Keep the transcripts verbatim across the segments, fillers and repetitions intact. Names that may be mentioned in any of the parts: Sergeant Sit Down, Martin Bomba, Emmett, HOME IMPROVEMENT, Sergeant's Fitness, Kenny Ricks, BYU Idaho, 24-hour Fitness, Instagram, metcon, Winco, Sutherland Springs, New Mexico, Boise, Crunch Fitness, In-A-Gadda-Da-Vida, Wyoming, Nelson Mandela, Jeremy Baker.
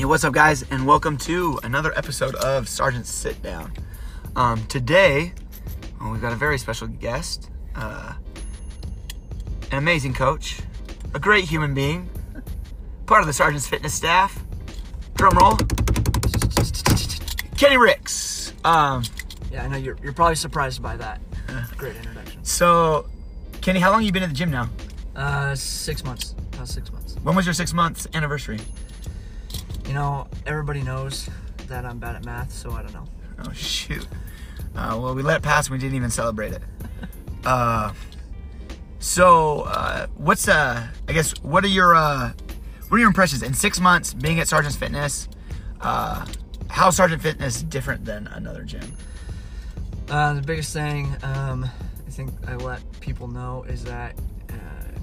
Hey, what's up, guys, and welcome to another episode of Sergeant Sit Down. Um, today, well, we've got a very special guest, uh, an amazing coach, a great human being, part of the Sergeant's Fitness staff. Drum roll, Kenny Ricks. Um, yeah, I know you're you're probably surprised by that. Great introduction. So, Kenny, how long have you been at the gym now? Uh, six months. About six months. When was your six month anniversary? You know, everybody knows that I'm bad at math, so I don't know. Oh, shoot. Uh, well, we let it pass and we didn't even celebrate it. uh, so, uh, what's, uh, I guess, what are your, uh, what are your impressions in six months being at Sergeant's Fitness? Uh, how is Sergeant Fitness different than another gym? Uh, the biggest thing, um, I think I let people know is that, uh,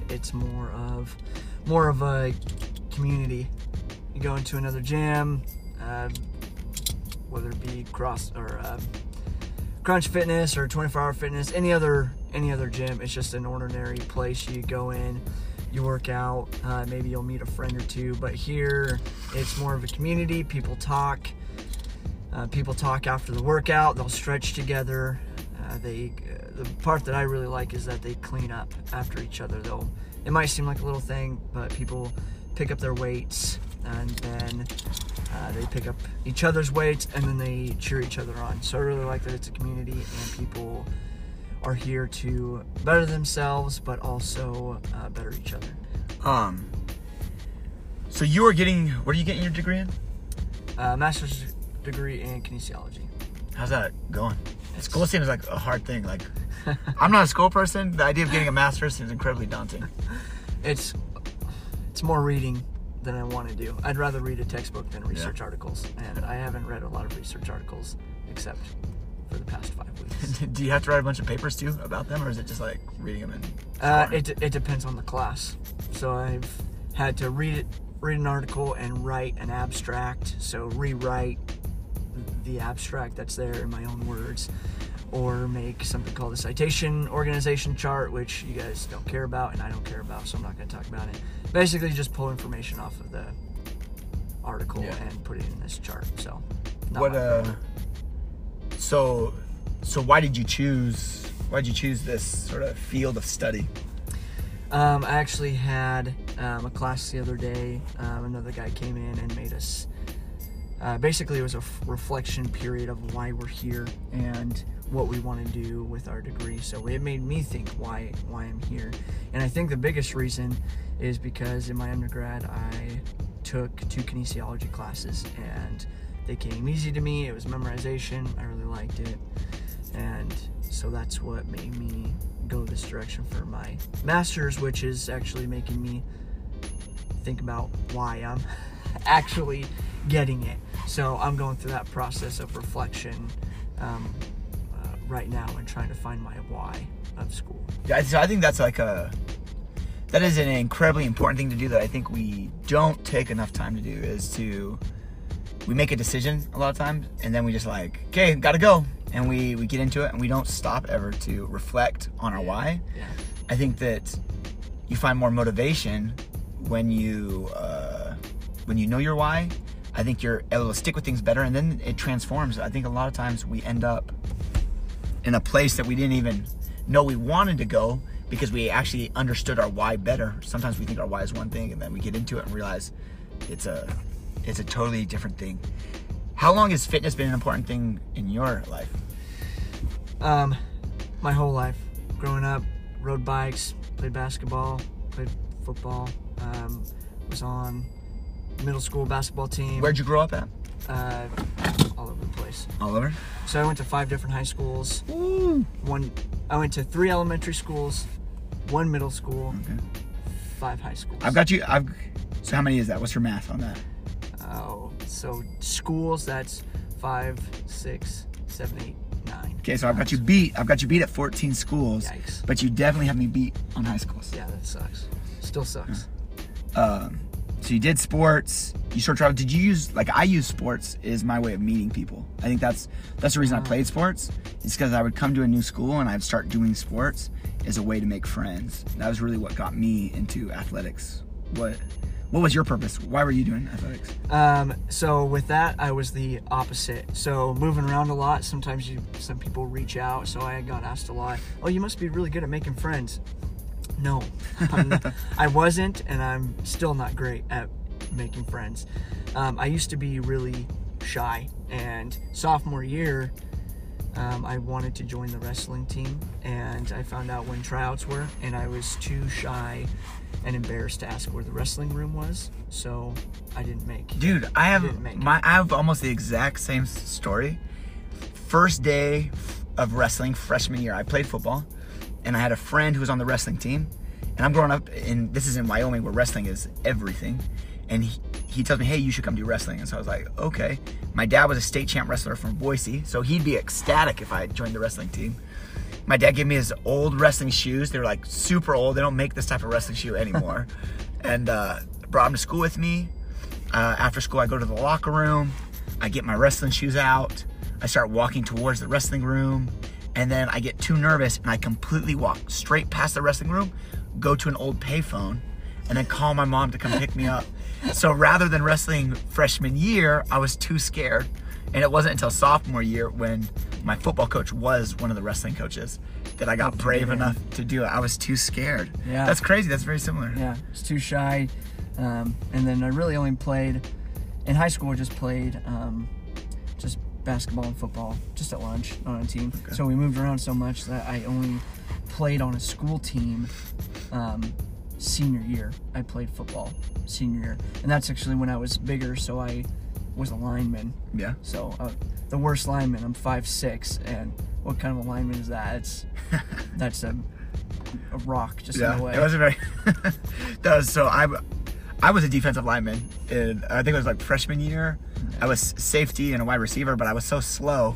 it's more of, more of a community. You go into another gym, uh, whether it be cross or uh, Crunch Fitness or twenty-four hour Fitness, any other any other gym, it's just an ordinary place. You go in, you work out, uh, maybe you'll meet a friend or two. But here, it's more of a community. People talk. Uh, people talk after the workout. They'll stretch together. Uh, they uh, the part that I really like is that they clean up after each other. Though it might seem like a little thing, but people pick up their weights. And then uh, they pick up each other's weights, and then they cheer each other on. So I really like that it's a community, and people are here to better themselves, but also uh, better each other. Um. So you are getting, what are you getting your degree in? Uh, master's degree in kinesiology. How's that going? It's, school seems like a hard thing. Like, I'm not a school person. The idea of getting a master's seems incredibly daunting. It's it's more reading than I want to do. I'd rather read a textbook than research yeah. articles, and I haven't read a lot of research articles except for the past five weeks. Do you have to write a bunch of papers too about them, or is it just like reading them? In uh, it it depends on the class. So I've had to read it, read an article and write an abstract. So rewrite the abstract that's there in my own words, or make something called a citation organization chart, which you guys don't care about and I don't care about, so I'm not going to talk about it. Basically just pull information off of the article yeah. and put it in this chart. So what uh so so why did you choose why did you choose this sort of field of study? um I actually had um a class the other day. Um another guy came in and made us uh basically it was a f- reflection period of why we're here and what we want to do with our degree. So it made me think why why I'm here. And I think the biggest reason is because in my undergrad I took two kinesiology classes, and they came easy to me. It was memorization. I really liked it. And so that's what made me go this direction for my master's, which is actually making me think about why I'm actually getting it. So I'm going through that process of reflection um, right now and trying to find my why of school. Yeah, so I think that's like a, that is an incredibly important thing to do that I think we don't take enough time to do, is to, we make a decision a lot of times and then we just like, okay, gotta go. And we, we get into it and we don't stop ever to reflect on our yeah. why. Yeah. I think that you find more motivation when you, uh, when you know your why. I think you're able to stick with things better, and then it transforms. I think a lot of times we end up in a place that we didn't even know we wanted to go because we actually understood our why better. Sometimes we think our why is one thing, and then we get into it and realize it's a it's a totally different thing. How long has fitness been an important thing in your life? Um, my whole life. Growing up, rode bikes, played basketball, played football. Um, was on middle school basketball team. Where'd you grow up at? Uh, all over the place. All over? So I went to five different high schools. Ooh. One, I went to three elementary schools, one middle school, okay. five high schools. I've got you. I've. So how many is that? What's your math on that? Oh, so schools. That's five, six, seven, eight, nine. Okay, so I've got you beat. I've got you beat at fourteen schools. Yikes! But you definitely have me beat on high schools. Yeah, that sucks. Still sucks. Yeah. Um. So you did sports, you sort of traveled. Did you use, like I use sports is my way of meeting people. I think that's that's the reason I played sports. It's because I would come to a new school and I'd start doing sports as a way to make friends. That was really what got me into athletics. What What was your purpose? Why were you doing athletics? Um, so with that, I was the opposite. So moving around a lot, sometimes you, some people reach out. So I got asked a lot, oh, you must be really good at making friends. No, I wasn't, and I'm still not great at making friends. Um, I used to be really shy, and sophomore year, um, I wanted to join the wrestling team, and I found out when tryouts were, and I was too shy and embarrassed to ask where the wrestling room was, so I didn't make it. Dude, I have, I my, I have almost the exact same story. First day of wrestling, freshman year, I played football. And I had a friend who was on the wrestling team, and I'm growing up in, this is in Wyoming where wrestling is everything. And he, he tells me, hey, you should come do wrestling. And so I was like, okay. My dad was a state champ wrestler from Boise, so he'd be ecstatic if I joined the wrestling team. My dad gave me his old wrestling shoes. They were like super old. They don't make this type of wrestling shoe anymore. And uh, brought them to school with me. Uh, after school, I go to the locker room. I get my wrestling shoes out. I start walking towards the wrestling room. And then I get too nervous and I completely walk straight past the wrestling room, go to an old payphone, and then call my mom to come pick me up. So rather than wrestling freshman year, I was too scared. And it wasn't until sophomore year, when my football coach was one of the wrestling coaches, that I got That's brave weird. enough to do it. I was too scared. Yeah. That's crazy. That's very similar. Yeah, I was too shy. Um, and then I really only played, in high school I just played um, just basketball and football, just at lunch, on a team. Okay. So we moved around so much that I only played on a school team um, senior year. I played football senior year. And that's actually when I was bigger, so I was a lineman. Yeah. So uh, the worst lineman, I'm five six, and what kind of a lineman is that? It's, that's a, a rock just yeah, in the way. It wasn't very... that was, so I, I was a defensive lineman. In, I think it was like freshman year. I was safety and a wide receiver, but I was so slow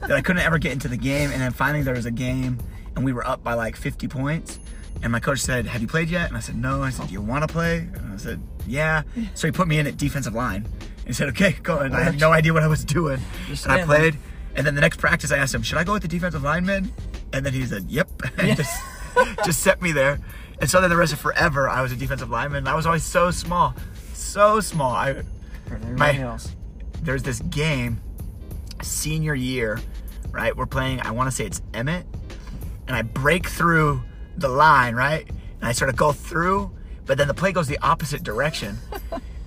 that I couldn't ever get into the game. And then finally there was a game, and we were up by like fifty points. And my coach said, have you played yet? And I said, no. I said, do you want to play? And I said, yeah. So he put me in at defensive line. And he said, okay, go. And I had no idea what I was doing. And I played. And then the next practice I asked him, should I go with the defensive lineman? And then he said, yep. And he just, just set me there. And so then the rest of forever, I was a defensive lineman. I was always so small. So small. I, my, else. There's this game, senior year, right? We're playing, I want to say it's Emmett, and I break through the line, right? And I sort of go through, but then the play goes the opposite direction.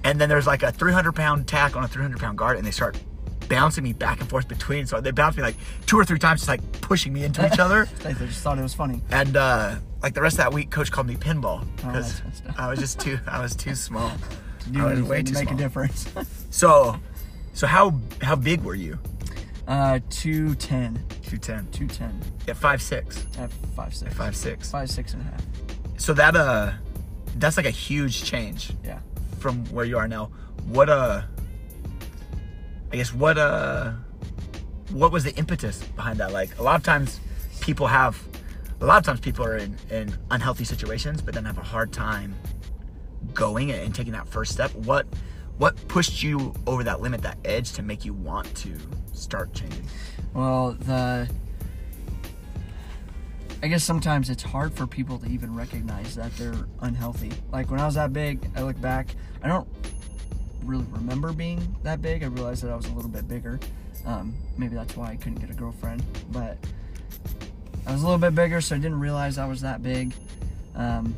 And then there's like a three hundred pound tack on a three hundred pound guard, and they start bouncing me back and forth between. So they bounced me like two or three times, just like pushing me into each other. They just thought it was funny. And uh, like the rest of that week, coach called me pinball because oh, I was just too, I was too small. Dude, I was way too make small. a difference. So... So how how big were you? Uh, two ten. two ten. two ten. At five six. At five six. At five six. five six and a half. So that uh, that's like a huge change. Yeah. From where you are now. What uh, I guess what uh, what was the impetus behind that? Like a lot of times people have, a lot of times people are in, in unhealthy situations, but then have a hard time going and taking that first step. What? What pushed you over that limit, that edge, to make you want to start changing? Well, the I guess sometimes it's hard for people to even recognize that they're unhealthy. Like when I was that big, I look back, I don't really remember being that big. I realized that I was a little bit bigger. Um, maybe that's why I couldn't get a girlfriend. But I was a little bit bigger, so I didn't realize I was that big. Um,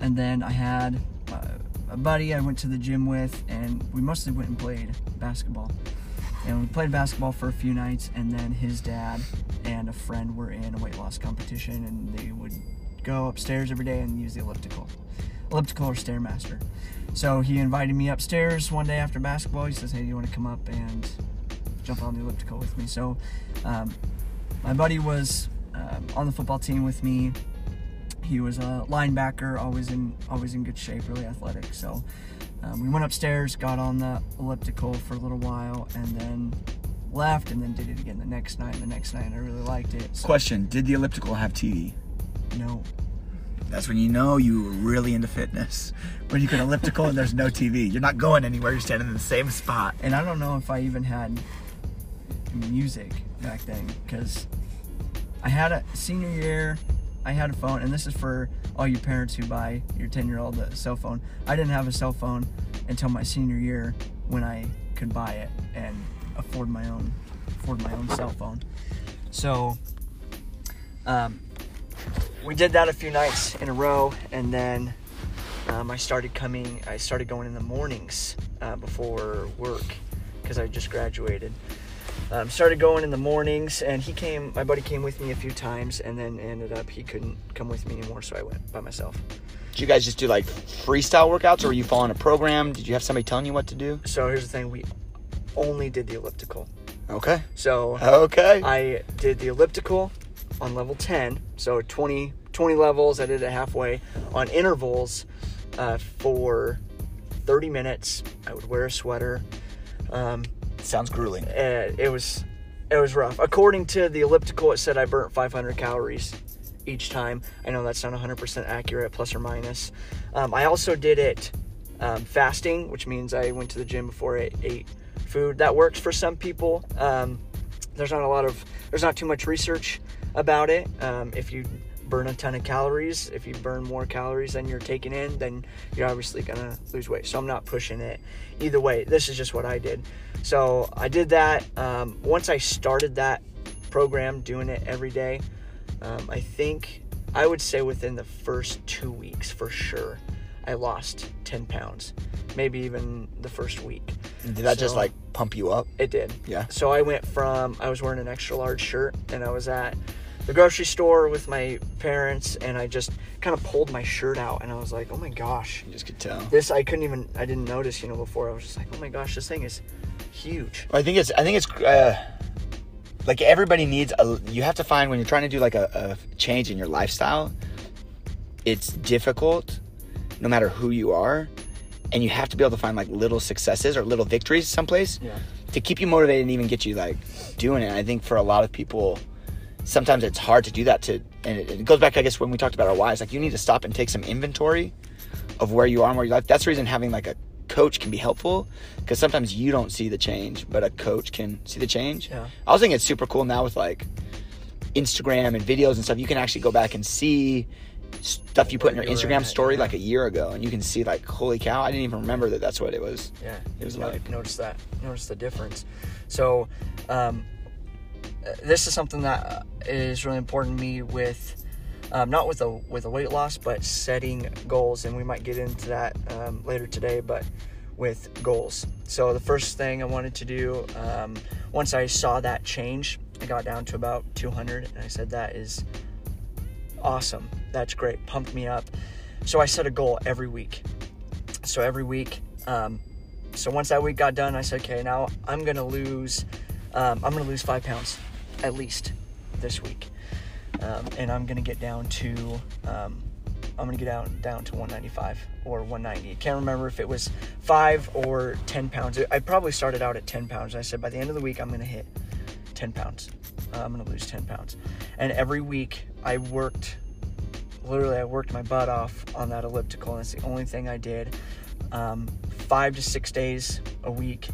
and then I had... Uh, a buddy I went to the gym with, and we mostly went and played basketball. And we played basketball for a few nights, and then his dad and a friend were in a weight loss competition, and they would go upstairs every day and use the elliptical. Elliptical or Stairmaster. So he invited me upstairs one day after basketball. He says, hey, do you want to come up and jump on the elliptical with me? So um, my buddy was um, on the football team with me. He was a linebacker, always in always in good shape, really athletic. So um, we went upstairs, got on the elliptical for a little while, and then left, and then did it again the next night. The next night, and I really liked it. So. Question, did the elliptical have T V? No. That's when you know you were really into fitness. When you get elliptical and there's no T V. You're not going anywhere. You're standing in the same spot. And I don't know if I even had music back then, because I had a senior year... I had a phone, and this is for all you parents who buy your ten-year-old a cell phone. I didn't have a cell phone until my senior year when I could buy it and afford my own afford my own cell phone. So um, we did that a few nights in a row, and then um, I started coming. I started going in the mornings uh, before work because I just graduated. Um, started going in the mornings, and he came, my buddy came with me a few times, and then ended up he couldn't come with me anymore, so I went by myself. Did you guys just do like freestyle workouts, or were you following a program? Did you have somebody telling you what to do? So here's the thing, we only did the elliptical. Okay. So okay. I did the elliptical on level ten, so twenty, twenty levels, I did it halfway, on intervals uh, for thirty minutes. I would wear a sweater. Um, Sounds grueling. Uh, it was, it was rough. According to the elliptical, it said I burnt five hundred calories each time. I know that's not one hundred percent accurate, plus or minus. Um, I also did it um, fasting, which means I went to the gym before I ate food. That works for some people. Um, there's not a lot of, there's not too much research about it. Um, if you burn a ton of calories, if you burn more calories than you're taking in, then you're obviously gonna lose weight. So I'm not pushing it either way. This is just what I did. So I did that. Um, once I started that program, doing it every day, um, I think I would say within the first two weeks for sure, I lost ten pounds, maybe even the first week. Did that so, just like pump you up? It did. Yeah. So I went from, I was wearing an extra large shirt, and I was at the grocery store with my parents, and I just kind of pulled my shirt out, and I was like, oh my gosh. You just could tell. This, I couldn't even, I didn't notice, you know, before. I was just like, oh my gosh, this thing is huge. I think it's, I think it's, uh, like everybody needs a, you have to find when you're trying to do like a, a change in your lifestyle, it's difficult no matter who you are. And you have to be able to find like little successes or little victories someplace yeah. to keep you motivated and even get you like doing it. And I think for a lot of people, sometimes it's hard to do that to, and it, it goes back, I guess, when we talked about our wives, like you need to stop and take some inventory of where you are and where you life. That's the reason having like a coach can be helpful, because sometimes you don't see the change, but a coach can see the change. Yeah. I also think it's super cool now with like Instagram and videos and stuff. You can actually go back and see stuff you put in your Instagram story like a year ago, and you can see like, holy cow, I didn't even remember that that's what it was. Yeah. It was like. Notice that. Notice the difference. So, um, this is something that is really important to me with, um, not with a, with a weight loss, but setting goals. And we might get into that, um, later today, but with goals. So the first thing I wanted to do, um, once I saw that change, I got down to about two hundred, and I said, that is awesome. That's great. Pumped me up. So I set a goal every week. So every week, um, so once that week got done, I said, okay, now I'm going to lose, um, I'm going to lose five pounds at least this week. Um, and I'm going to get down to, um, I'm going to get down, down to one ninety-five or one ninety. I can't remember if it was five or ten pounds. I probably started out at ten pounds. I said, by the end of the week, I'm going to hit ten pounds. Uh, I'm going to lose ten pounds. And every week I worked, literally I worked my butt off on that elliptical. And that's the only thing I did, um, five to six days a week.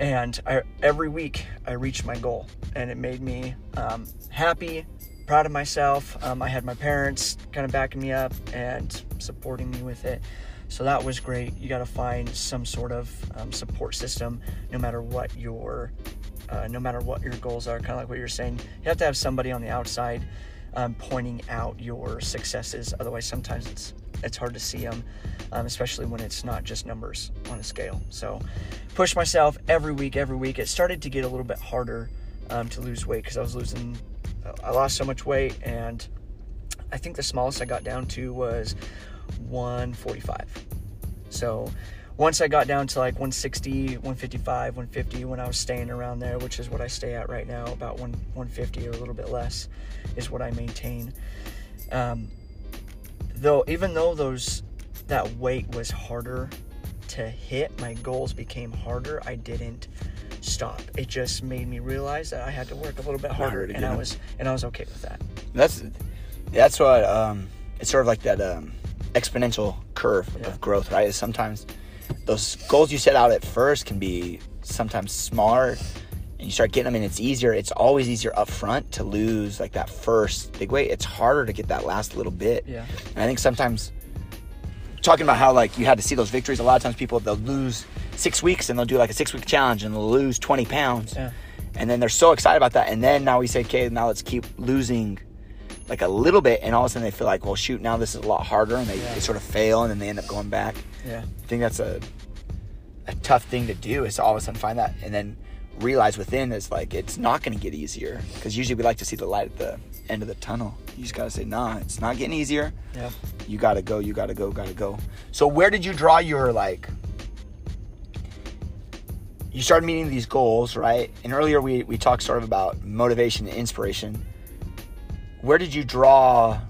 And I, every week I reached my goal, and it made me um, happy, proud of myself. Um, I had my parents kind of backing me up and supporting me with it. So that was great. You got to find some sort of um, support system, no matter what your, uh, no matter what your goals are. Kind of like what you're saying, you have to have somebody on the outside um, pointing out your successes. Otherwise, sometimes it's it's hard to see them, um, especially when it's not just numbers on a scale. So push myself every week, every week. It started to get a little bit harder um, to lose weight, because I was losing, I lost so much weight, and I think the smallest I got down to was one forty-five. So once I got down to like one sixty, one fifty-five, one fifty, when I was staying around there, which is what I stay at right now, about one fifty or a little bit less is what I maintain. Um, Though, even though those, that weight was harder to hit, my goals became harder, I didn't stop. It just made me realize that I had to work a little bit harder, and I was, and I was okay with that. That's, that's what, um, it's sort of like that, um, exponential curve yeah. of growth, right? Is sometimes those goals you set out at first can be sometimes smaller and you start getting them, and it's easier. It's always easier up front to lose like that first big weight. It's harder to get that last little bit. Yeah. And I think sometimes talking about how like you had to see those victories, a lot of times people, they'll lose six weeks and they'll do like a six week challenge and they'll lose twenty pounds. Yeah. And then they're so excited about that. And then now we say, okay, now let's keep losing like a little bit. And all of a sudden they feel like, well, shoot, now this is a lot harder. And they, yeah. they sort of fail, and then they end up going back. Yeah. I think that's a a tough thing to do, is to all of a sudden find that and then realize within is like, it's not going to get easier. Because usually we like to see the light at the end of the tunnel. You just got to say, nah, it's not getting easier. Yeah. You got to go, you got to go, got to go. So where did you draw your like... You started meeting these goals, right? And earlier we, we talked sort of about motivation and inspiration. Where did you draw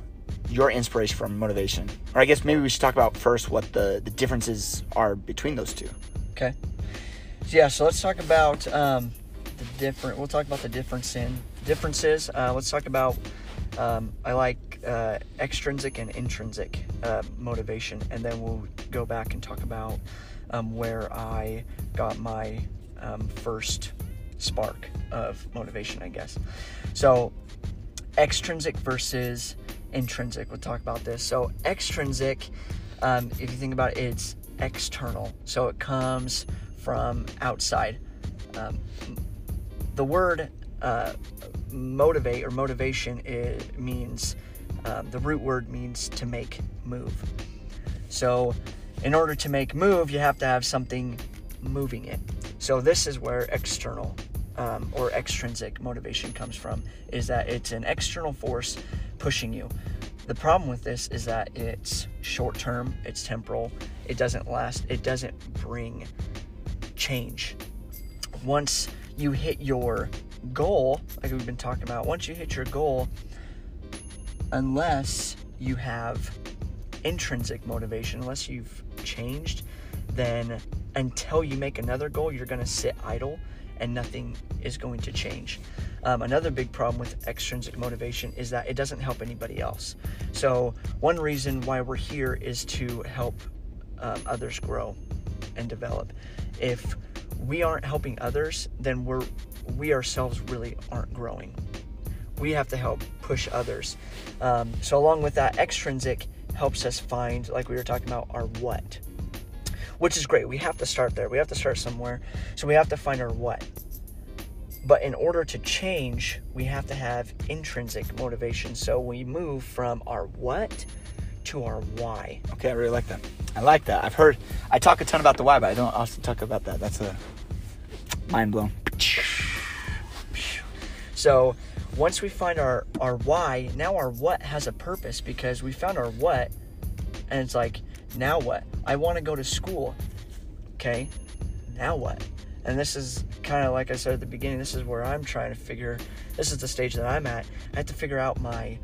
your inspiration from motivation? Or I guess maybe we should talk about first what the, the differences are between those two. Okay. So yeah, so let's talk about um, the different. We'll talk about the difference in differences. Uh, let's talk about. Um, I like uh, extrinsic and intrinsic uh, motivation, and then we'll go back and talk about um, where I got my. Um, first spark of motivation, I guess. So extrinsic versus intrinsic. We'll talk about this. So extrinsic, um, if you think about it, it's external. So it comes from outside. Um, the word uh, motivate or motivation it means, um, the root word means to make move. So in order to make move, you have to have something moving it. So this is where external um, or extrinsic motivation comes from, is that it's an external force pushing you. The problem with this is that it's short-term, it's temporal, it doesn't last, it doesn't bring change. Once you hit your goal, like we've been talking about, once you hit your goal, unless you have intrinsic motivation, unless you've changed, then until you make another goal, you're going to sit idle and nothing is going to change. Um, another big problem with extrinsic motivation is that it doesn't help anybody else. So one reason why we're here is to help um, others grow and develop. If we aren't helping others, then we're, we ourselves really aren't growing. We have to help push others. Um, so along with that, extrinsic helps us find, like we were talking about, our what. Which is great. We have to start there. We have to start somewhere. So we have to find our what. But in order to change, we have to have intrinsic motivation. So we move from our what to our why. Okay, I really like that. I like that. I've heard, I talk a ton about the why, but I don't often talk about that. That's a mind blown. So once we find our, our why, now our what has a purpose, because we found our what, and it's like, now what? I want to go to school. Okay, now what? And this is kind of like I said at the beginning, this is where I'm trying to figure, this is the stage that I'm at. I have to figure out my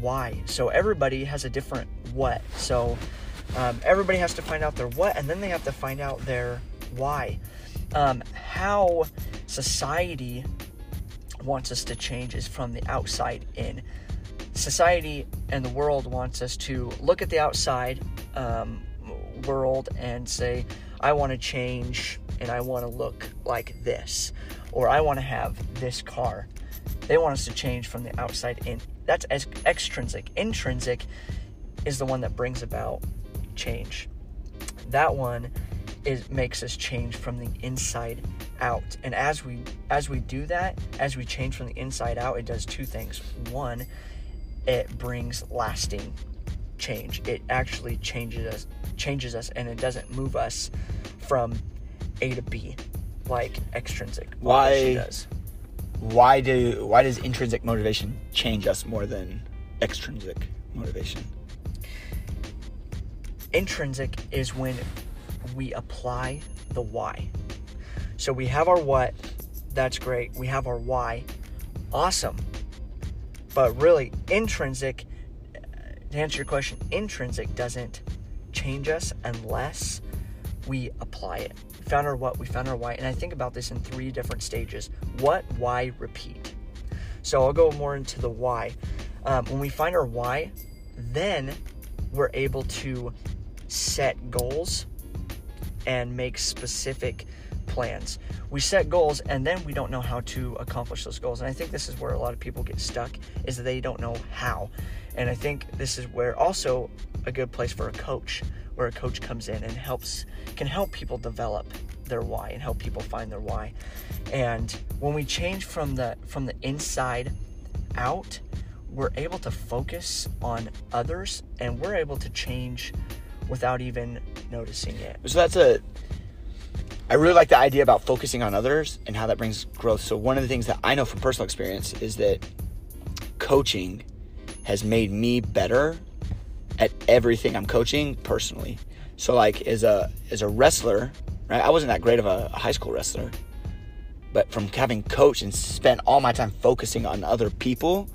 why. So everybody has a different what. So um, everybody has to find out their what, and then they have to find out their why. Um, how society wants us to change is from the outside in. Society and the world wants us to look at the outside um, world and say, I want to change and I want to look like this, or I want to have this car. They want us to change from the outside in. That's ex- extrinsic. Intrinsic is the one that brings about change. That one is makes us change from the inside out. And as we as we do that, as we change from the inside out, it does two things. One, it brings lasting change. It actually changes us, changes us, and it doesn't move us from A to B like extrinsic motivation does. Why do why does intrinsic motivation change us more than extrinsic motivation? Intrinsic is when we apply the why. So we have our what, that's great. We have our why, awesome. But really, intrinsic, to answer your question, intrinsic doesn't change us unless we apply it. We found our what, we found our why. And I think about this in three different stages. What, why, repeat. So I'll go more into the why. Um, when we find our why, then we're able to set goals and make specific plans. We set goals and then we don't know how to accomplish those goals. And I think this is where a lot of people get stuck, is that they don't know how. And I think this is where also a good place for a coach, where a coach comes in and helps, can help people develop their why and help people find their why. And when we change from the from the inside out, we're able to focus on others and we're able to change without even noticing it. So that's a, I really like the idea about focusing on others and how that brings growth. So one of the things that I know from personal experience is that coaching has made me better at everything I'm coaching personally. So like as a as a wrestler, right? I wasn't that great of a high school wrestler, but from having coached and spent all my time focusing on other people,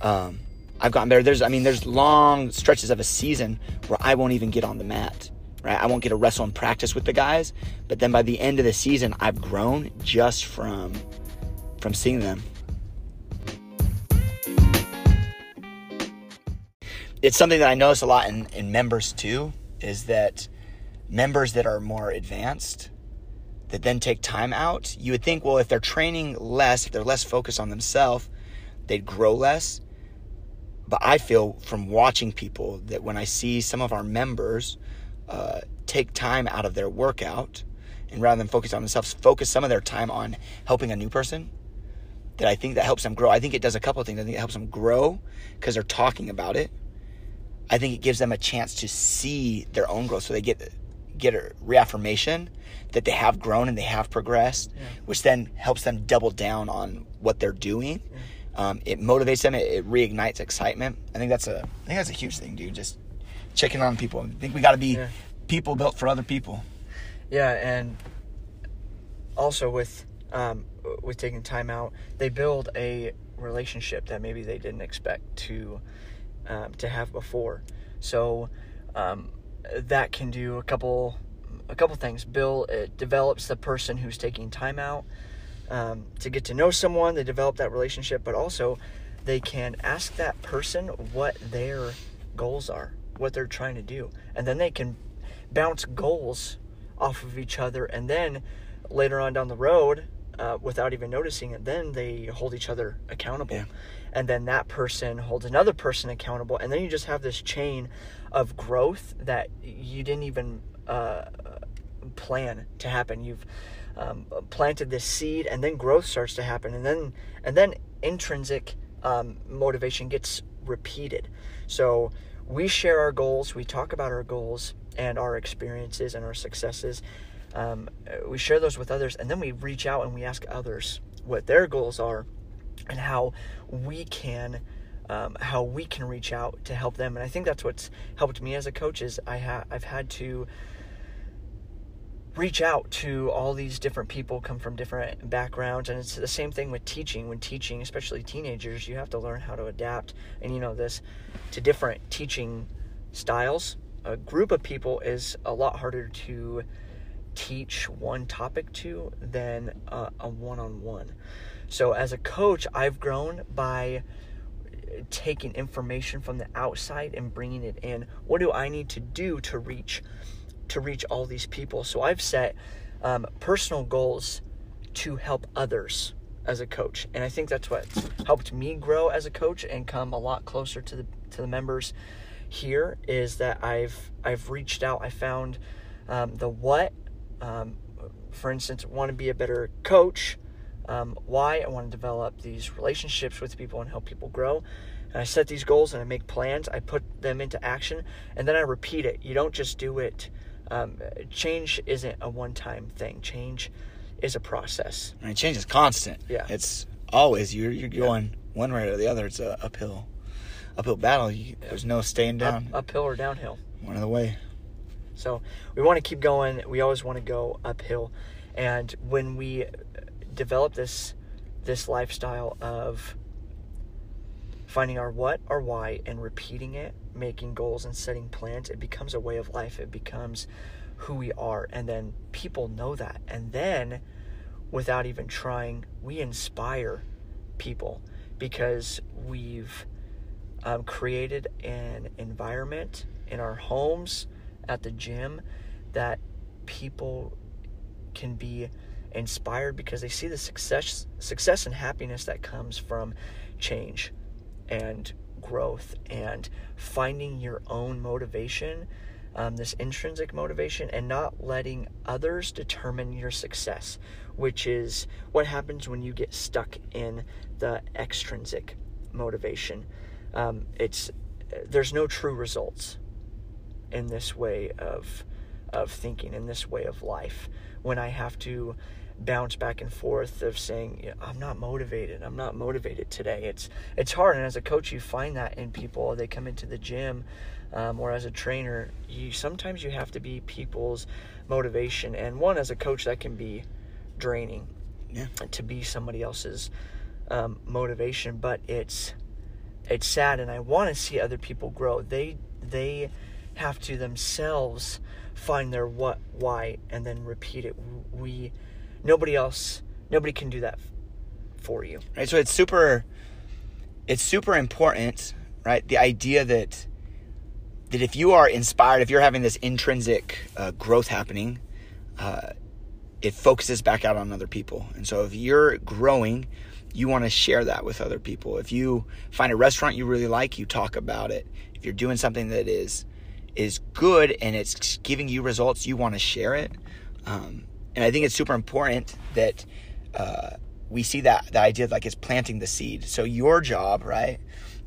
um, I've gotten better. There's, I mean, there's long stretches of a season where I won't even get on the mat, right? I won't get to wrestle and practice with the guys, but then by the end of the season, I've grown just from from seeing them. It's something that I notice a lot in, in members too, is that members that are more advanced, that then take time out, you would think, well, if they're training less, if they're less focused on themselves, they'd grow less. But I feel from watching people that when I see some of our members uh, take time out of their workout and rather than focus on themselves, focus some of their time on helping a new person, that I think that helps them grow. I think it does a couple of things. I think it helps them grow because they're talking about it. I think it gives them a chance to see their own growth, so they get get a reaffirmation that they have grown and they have progressed, yeah. Which then helps them double down on what they're doing. Yeah. Um, it motivates them. It, it reignites excitement. I think that's a I think that's a huge thing, dude. Just checking on people. I think we got to be yeah. people built for other people. Yeah, and also with um, with taking time out, they build a relationship that maybe they didn't expect to um, to have before. So. Um, That can do a couple, a couple things. Bill, it develops the person who's taking time out um, to get to know someone. They develop that relationship, but also they can ask that person what their goals are, what they're trying to do, and then they can bounce goals off of each other. And then later on down the road, uh, without even noticing it, then they hold each other accountable. Yeah. And then that person holds another person accountable. And then you just have this chain of growth that you didn't even uh, plan to happen. You've um, planted this seed and then growth starts to happen. And then and then intrinsic um, motivation gets repeated. So we share our goals. We talk about our goals and our experiences and our successes. Um, we share those with others. And then we reach out and we ask others what their goals are. And how we can, um, how we can reach out to help them, and I think that's what's helped me as a coach is I ha- I've had to reach out to all these different people, come from different backgrounds, and it's the same thing with teaching. When teaching, especially teenagers, you have to learn how to adapt, and you know this, to different teaching styles. A group of people is a lot harder to teach one topic to than uh, a one-on-one. So as a coach, I've grown by taking information from the outside and bringing it in. What do I need to do to reach to reach all these people? So I've set um, personal goals to help others as a coach, and I think that's what's helped me grow as a coach and come a lot closer to the to the members here. Is that I've I've reached out, I found um, the what. Um, for instance, want to be a better coach. Um, why I want to develop these relationships with people and help people grow. And I set these goals and I make plans. I put them into action and then I repeat it. You don't just do it. Um, change isn't a one-time thing. Change is a process. I mean, change is constant. Yeah. It's always, you're, you're going yeah. one way or the other. It's a uphill, uphill battle. You, yeah. There's no staying down. Up, uphill or downhill. One of the way. So we want to keep going. We always want to go uphill. And when we develop this this lifestyle of finding our what, our why, and repeating it, making goals and setting plans, it becomes a way of life. It becomes who we are. And then people know that. And then, without even trying, we inspire people because we've um, created an environment in our homes, at the gym, that people can be inspired because they see the success success and happiness that comes from change and growth and finding your own motivation, um, this intrinsic motivation, and not letting others determine your success, which is what happens when you get stuck in the extrinsic motivation. Um, it's there's no true results in this way of of thinking, in this way of life, when I have to bounce back and forth of saying, I'm not motivated, I'm not motivated today. It's it's hard, and as a coach, you find that in people. They come into the gym, um, or as a trainer, you sometimes you have to be people's motivation. And one, as a coach, that can be draining, yeah, to be somebody else's um, motivation. But it's it's sad, and I want to see other people grow. They they have to themselves find their what, why, and then repeat it. We Nobody else, nobody can do that for you. Right. So it's super, it's super important, right? The idea that, that if you are inspired, if you're having this intrinsic uh, growth happening, uh, it focuses back out on other people. And so if you're growing, you want to share that with other people. If you find a restaurant you really like, you talk about it. If you're doing something that is, is good and it's giving you results, you want to share it. Um, And I think it's super important that uh, we see that the idea of like it's planting the seed. So your job, right,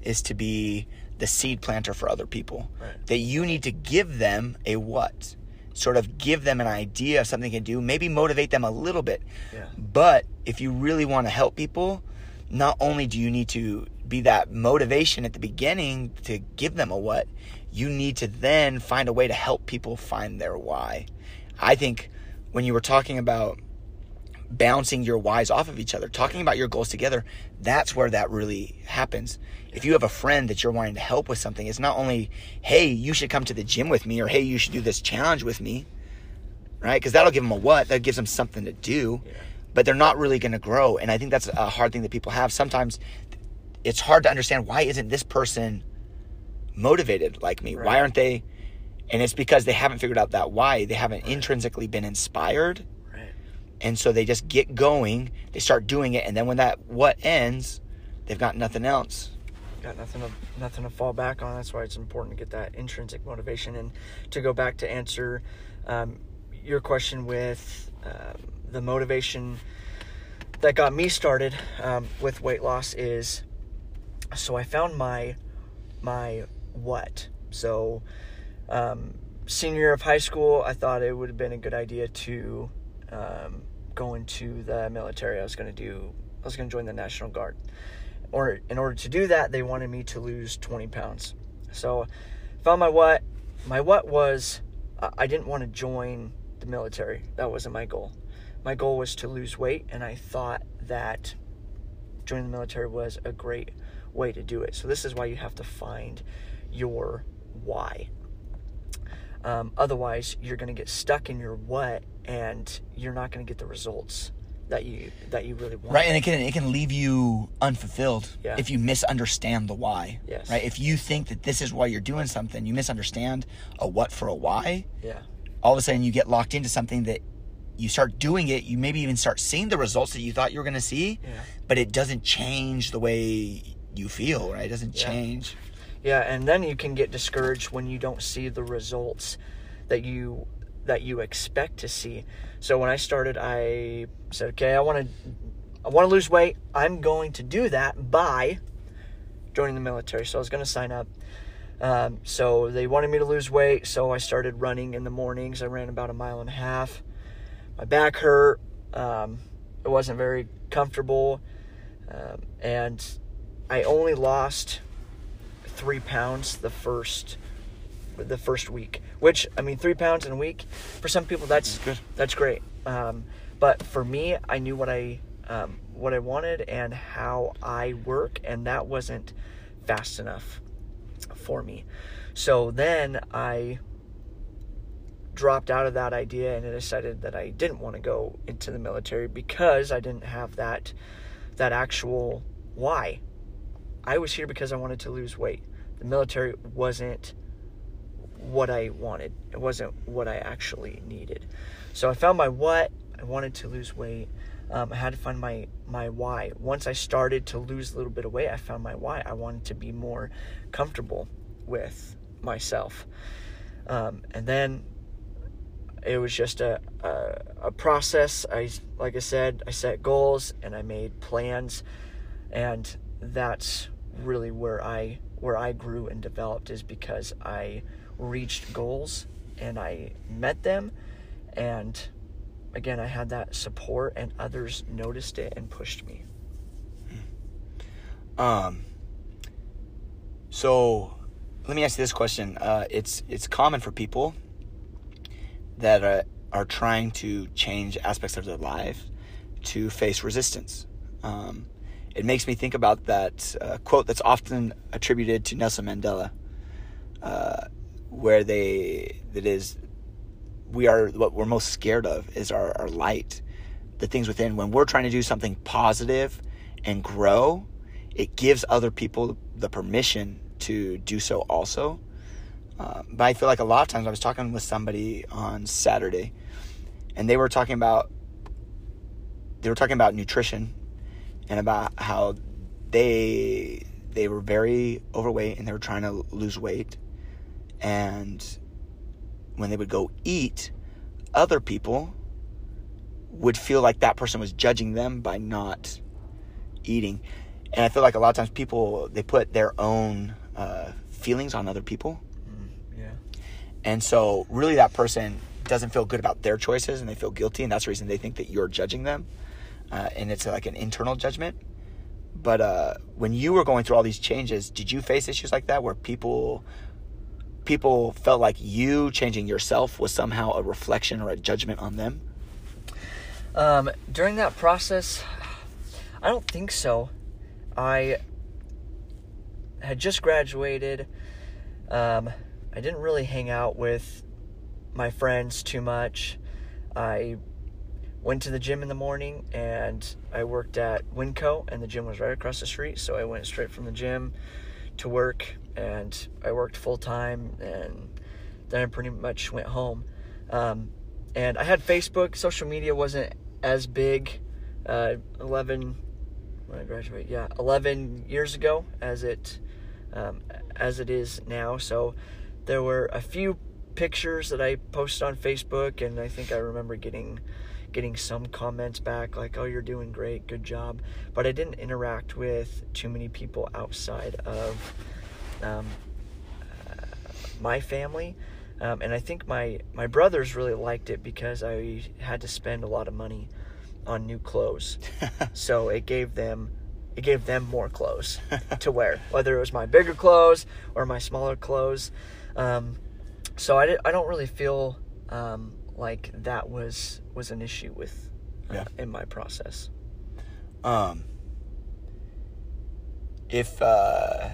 is to be the seed planter for other people. Right. That you need to give them a what, sort of give them an idea of something they can do, maybe motivate them a little bit. Yeah. But if you really want to help people, not only do you need to be that motivation at the beginning to give them a what, you need to then find a way to help people find their why. I think when you were talking about bouncing your whys off of each other, talking about your goals together, that's where that really happens. If you have a friend that you're wanting to help with something, it's not only, hey, you should come to the gym with me, or hey, you should do this challenge with me, right? Because that'll give them a what, that gives them something to do, yeah. But they're not really going to grow. And I think that's a hard thing that people have. Sometimes it's hard to understand, why isn't this person motivated like me? Right. Why aren't they? And it's because they haven't figured out that why. They haven't right. intrinsically been inspired. Right. And so they just get going. They start doing it. And then when that what ends, they've got nothing else. Got nothing to, nothing to fall back on. That's why it's important to get that intrinsic motivation. And to go back to answer um, your question with uh, the motivation that got me started um, with weight loss is, so I found my my what. So... Um, senior year of high school, I thought it would have been a good idea to um, go into the military. I was going to do, I was going to join the National Guard. Or in order to do that, they wanted me to lose twenty pounds. So, found my what. My what was uh, I didn't want to join the military. That wasn't my goal. My goal was to lose weight, and I thought that joining the military was a great way to do it. So this is why you have to find your why. Um, otherwise, you're going to get stuck in your what, and you're not going to get the results that you that you really want. Right, and it can it can leave you unfulfilled, yeah, if you misunderstand the why. Yes. Right. If you think that this is why you're doing something, you misunderstand a what for a why. Yeah. All of a sudden, you get locked into something that you start doing it. You maybe even start seeing the results that you thought you were going to see, yeah, but it doesn't change the way you feel. Right. It doesn't yeah. change. Yeah, and then you can get discouraged when you don't see the results that you that you expect to see. So when I started, I said, "Okay, I want to I want to lose weight. I'm going to do that by joining the military." So I was going to sign up. Um, so they wanted me to lose weight, so I started running in the mornings. I ran about a mile and a half. My back hurt. Um, it wasn't very comfortable, um, and I only lost three pounds the first the first week, which I mean three pounds in a week for some people, that's good, that's great, um but for me, I knew what I um what I wanted and how I work, and that wasn't fast enough for me. So then I dropped out of that idea, and I decided that I didn't want to go into the military because I didn't have that that actual why. I was here because I wanted to lose weight. The military wasn't what I wanted. It wasn't what I actually needed. So I found my what. I wanted to lose weight. Um, I had to find my, my why. Once I started to lose a little bit of weight, I found my why. I wanted to be more comfortable with myself. Um, and then it was just a, a, a process. I, like I said, I set goals and I made plans, and that's really where I, where I grew and developed, is because I reached goals and I met them. And again, I had that support and others noticed it and pushed me. Um, so let me ask you this question. Uh, it's, it's common for people that are, are trying to change aspects of their life to face resistance. Um, it makes me think about that uh, quote that's often attributed to Nelson Mandela, uh, where they, that is, we are, what we're most scared of is our, our light, the things within. When we're trying to do something positive and grow, it gives other people the permission to do so also. Uh, but I feel like a lot of times, I was talking with somebody on Saturday, and they were talking about, they were talking about nutrition and about how they, they were very overweight and they were trying to lose weight. And when they would go eat, other people would feel like that person was judging them by not eating. And I feel like a lot of times people, they put their own uh, feelings on other people. Mm, yeah. And so really that person doesn't feel good about their choices and they feel guilty. And that's the reason they think that you're judging them. Uh, and it's like an internal judgment. But uh, when you were going through all these changes, did you face issues like that where people... people felt like you changing yourself was somehow a reflection or a judgment on them? Um, during that process, I don't think so. I had just graduated. Um, I didn't really hang out with my friends too much. I went to the gym in the morning, and I worked at Winco, and the gym was right across the street, so I went straight from the gym to work. And I worked full-time, and then I pretty much went home. Um, and I had Facebook. Social media wasn't as big uh, eleven when I graduated, yeah, eleven years ago as it um, as it is now. So there were a few pictures that I posted on Facebook, and I think I remember getting getting some comments back like, "Oh, you're doing great, good job." But I didn't interact with too many people outside of Um, uh, my family, um, and I think my, my brothers really liked it because I had to spend a lot of money on new clothes. So it gave them it gave them more clothes to wear, whether it was my bigger clothes or my smaller clothes. Um, so I, did, I don't really feel um, like that was was an issue with uh, yeah. in my process. Um, if uh.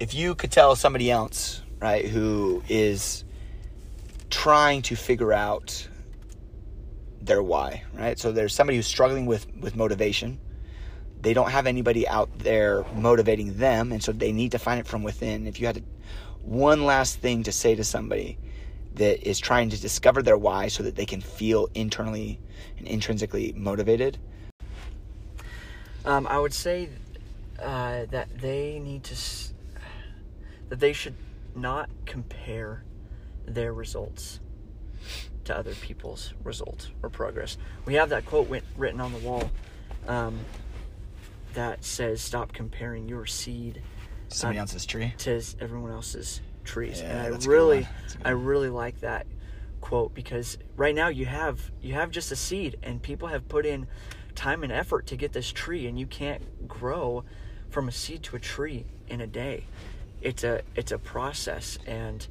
If you could tell somebody else, right, who is trying to figure out their why, right? So there's somebody who's struggling with, with motivation. They don't have anybody out there motivating them, and so they need to find it from within. If you had to, one last thing to say to somebody that is trying to discover their why so that they can feel internally and intrinsically motivated. Um, I would say uh, that they need to... S- that they should not compare their results to other people's results or progress. We have that quote went, written on the wall um, that says, "Stop comparing your seed somebody um, else's tree to everyone else's trees." Yeah, and I really, I really like that quote, because right now you have you have just a seed, and people have put in time and effort to get this tree, and you can't grow from a seed to a tree in a day. It's a it's a process, and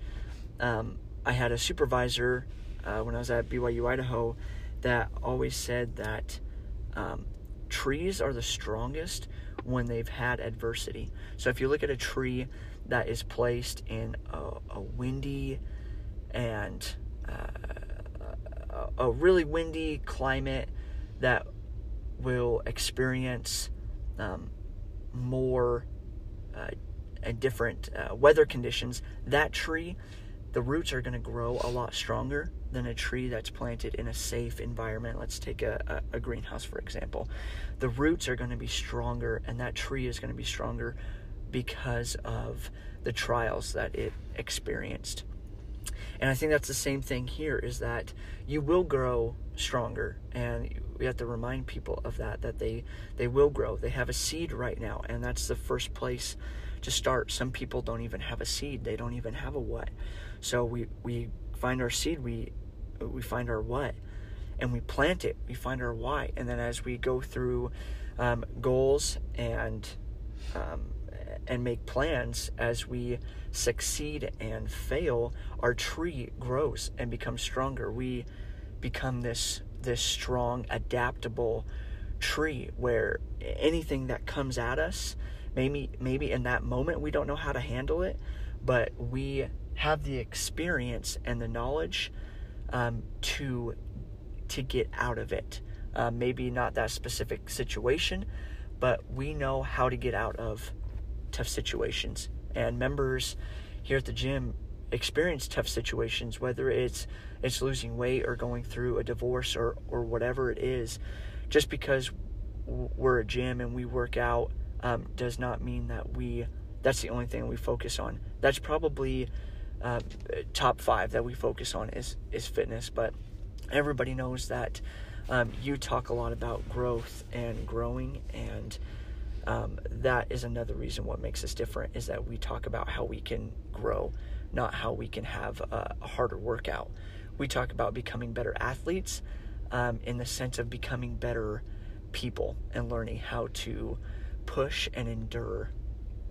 um, I had a supervisor uh, when I was at B Y U Idaho that always said that um, trees are the strongest when they've had adversity. So if you look at a tree that is placed in a, a windy and uh, a really windy climate that will experience um, more uh, and different uh, weather conditions, that tree the roots are going to grow a lot stronger than a tree that's planted in a safe environment. Let's take a, a, a greenhouse, for example. The roots are going to be stronger, and that tree is going to be stronger because of the trials that it experienced. And I think that's the same thing here, is that you will grow stronger, and we have to remind people of that, that they, they will grow. They have a seed right now, and that's the first place to start. Some people don't even have a seed. They don't even have a what. So we, we find our seed, we we find our what, and we plant it, we find our why. And then as we go through um, goals and um, and make plans, as we succeed and fail, our tree grows and becomes stronger. We become this this strong, adaptable tree where anything that comes at us, maybe maybe in that moment we don't know how to handle it, but we have the experience and the knowledge um, to to get out of it. Uh, maybe not that specific situation, but we know how to get out of tough situations. And members here at the gym experience tough situations, whether it's it's losing weight or going through a divorce or or whatever it is. Just because we're a gym and we work out um, does not mean that we that's the only thing we focus on. That's probably Uh, top five that we focus on is, is fitness, but everybody knows that um, you talk a lot about growth and growing, and um, that is another reason what makes us different, is that we talk about how we can grow, not how we can have a, a harder workout. We talk about becoming better athletes um, in the sense of becoming better people and learning how to push and endure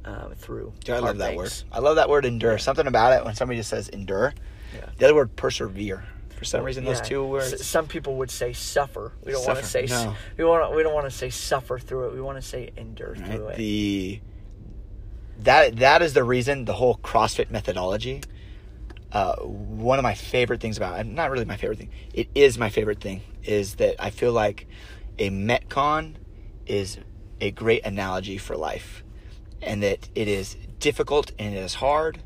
Um, through. Dude, I love that things. word. I love that word, endure. Yeah. Something about it when somebody just says endure. Yeah. The other word, persevere. For some reason, yeah. those two words. S- some people would say suffer. We don't want to say. No. We want. We don't want to say suffer through it. We want to say endure right. through it. The that that is the reason the whole CrossFit methodology. Uh, one of my favorite things about, and not really my favorite thing, it is my favorite thing, is that I feel like a metcon is a great analogy for life. And that it is difficult and it is hard.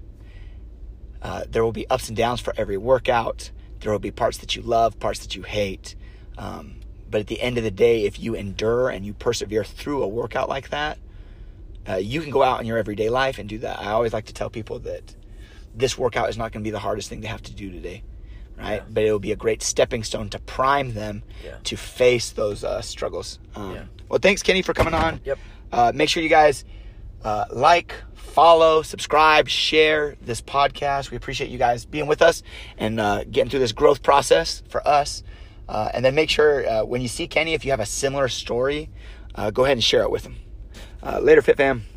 Uh, there will be ups and downs for every workout. There will be parts that you love, parts that you hate. Um, but at the end of the day, if you endure and you persevere through a workout like that, uh, you can go out in your everyday life and do that. I always like to tell people that this workout is not going to be the hardest thing they have to do today, right? Yeah. But it will be a great stepping stone to prime them yeah. to face those uh, struggles. Um, yeah. Well, thanks, Kenny, for coming on. Yep. Uh, make sure you guys... Uh, like, follow, subscribe, share this podcast. We appreciate you guys being with us and uh, getting through this growth process for us. Uh, and then make sure uh, when you see Kenny, if you have a similar story, uh, go ahead and share it with him. Uh, later, Fit Fam.